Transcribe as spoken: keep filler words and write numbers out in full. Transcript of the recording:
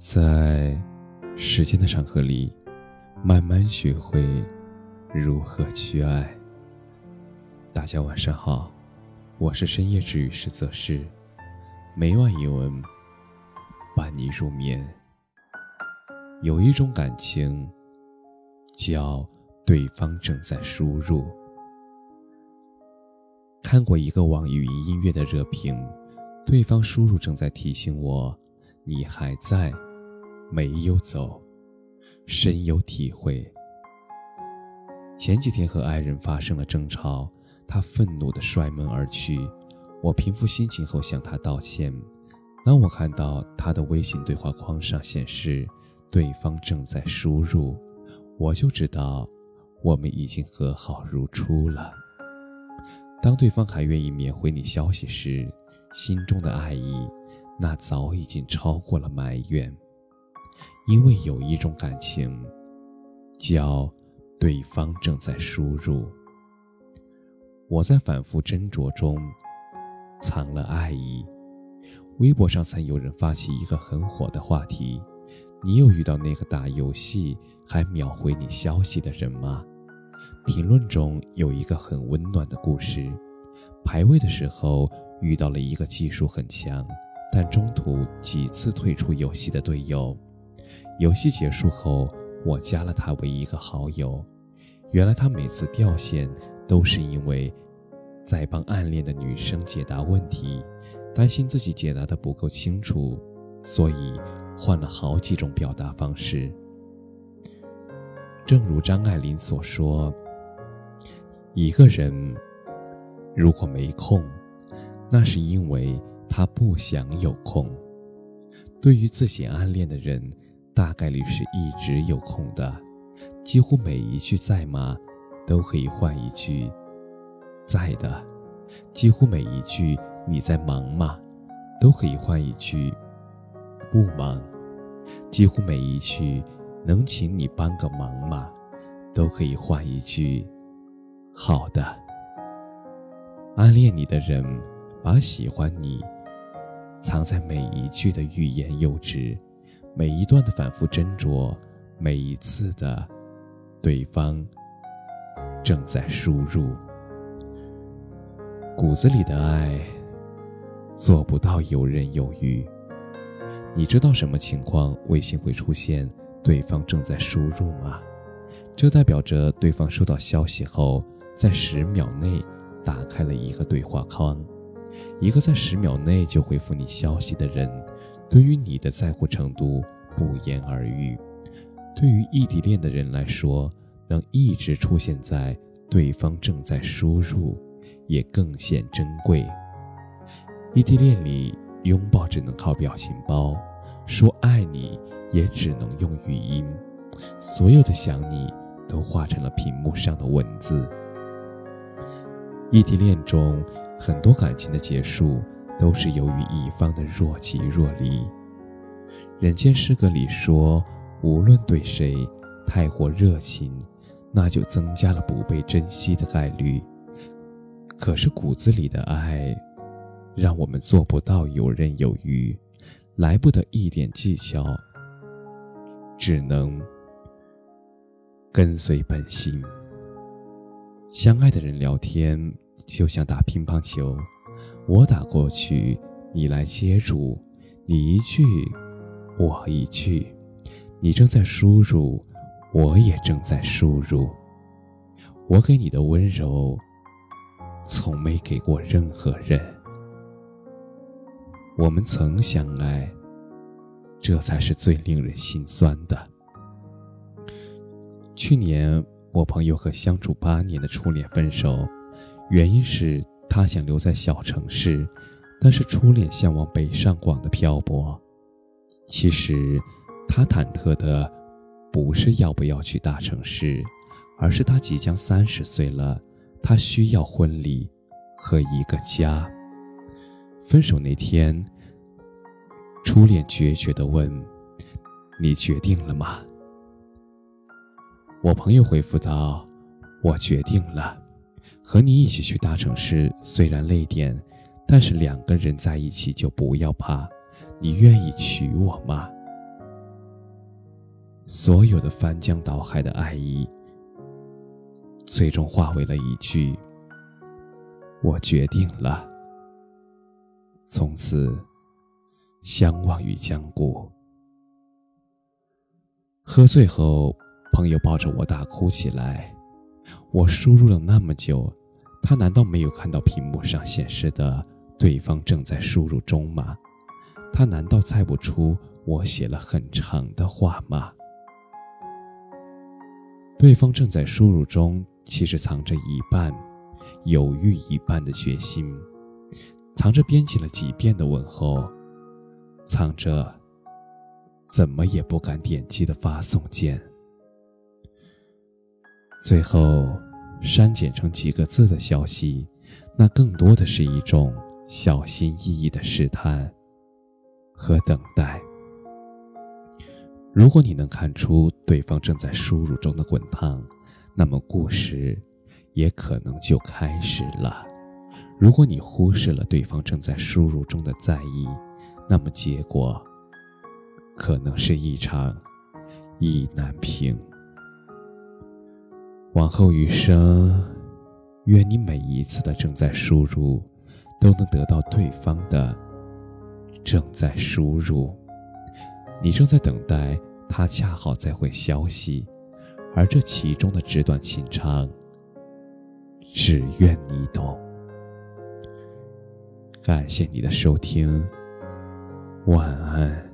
在时间的长河里，慢慢学会如何去爱。大家晚上好，我是深夜治愈师则是，每晚一文伴你入眠。有一种感情叫对方正在输入。看过一个网易云音乐的热评，对方输入正在提醒我，你还在，没有走，深有体会。前几天和爱人发生了争吵，他愤怒地摔门而去，我平复心情后向他道歉。当我看到他的微信对话框上显示对方正在输入，我就知道我们已经和好如初了。当对方还愿意免回你消息时，心中的爱意那早已经超过了埋怨。因为有一种感情叫对方正在输入。我在反复斟酌中藏了爱意。微博上曾有人发起一个很火的话题，你有遇到那个打游戏还秒回你消息的人吗？评论中有一个很温暖的故事，排位的时候遇到了一个技术很强但中途几次退出游戏的队友。游戏结束后，我加了他为一个好友。原来他每次掉线都是因为在帮暗恋的女生解答问题，担心自己解答得不够清楚，所以换了好几种表达方式。正如张爱玲所说，一个人如果没空，那是因为他不想有空。对于自己暗恋的人，大概率是一直有空的，几乎每一句在吗都可以换一句在的，几乎每一句你在忙吗都可以换一句不忙，几乎每一句能请你帮个忙吗都可以换一句好的。暗恋你的人把喜欢你藏在每一句的欲言又止，每一段的反复斟酌，每一次的对方正在输入。骨子里的爱做不到游刃有余。你知道什么情况微信会出现对方正在输入吗？这代表着对方收到消息后在十秒内打开了一个对话框。一个在十秒内就回复你消息的人，对于你的在乎程度不言而喻。对于异地恋的人来说，能一直出现在对方正在输入，也更显珍贵。异地恋里，拥抱只能靠表情包，说爱你也只能用语音，所有的想你都化成了屏幕上的文字。异地恋中很多感情的结束都是由于一方的若即若离。人间失格里说，无论对谁太过热情，那就增加了不被珍惜的概率。可是骨子里的爱让我们做不到游刃有余，来不得一点技巧，只能跟随本心。相爱的人聊天就像打乒乓球，我打过去，你来接住，你一句，我一句，你正在输入，我也正在输入。我给你的温柔，从没给过任何人。我们曾相爱，这才是最令人心酸的。去年，我朋友和相处八年的初恋分手，原因是他想留在小城市，但是初恋向往北上广的漂泊。其实他忐忑的不是要不要去大城市，而是他即将三十岁了，他需要婚礼和一个家。分手那天，初恋决绝地问，你决定了吗？我朋友回复道，我决定了。和你一起去大城市，虽然累点，但是两个人在一起就不要怕。你愿意娶我吗？所有的翻江倒海的爱意，最终化为了一句我决定了，从此相忘于江湖。喝醉后，朋友抱着我大哭起来。我输入了那么久，他难道没有看到屏幕上显示的对方正在输入中吗？他难道猜不出我写了很长的话吗？对方正在输入中，其实藏着一半犹豫，一半的决心，藏着编辑了几遍的问候，藏着怎么也不敢点击的发送键，最后删减成几个字的消息，那更多的是一种小心翼翼的试探和等待。如果你能看出对方正在输入中的滚烫，那么故事也可能就开始了。如果你忽视了对方正在输入中的在意，那么结果可能是一场意难平。往后余生，愿你每一次的正在输入，都能得到对方的正在输入。你正在等待他恰好再回消息，而这其中的纸短情长，只愿你懂。感谢你的收听，晚安。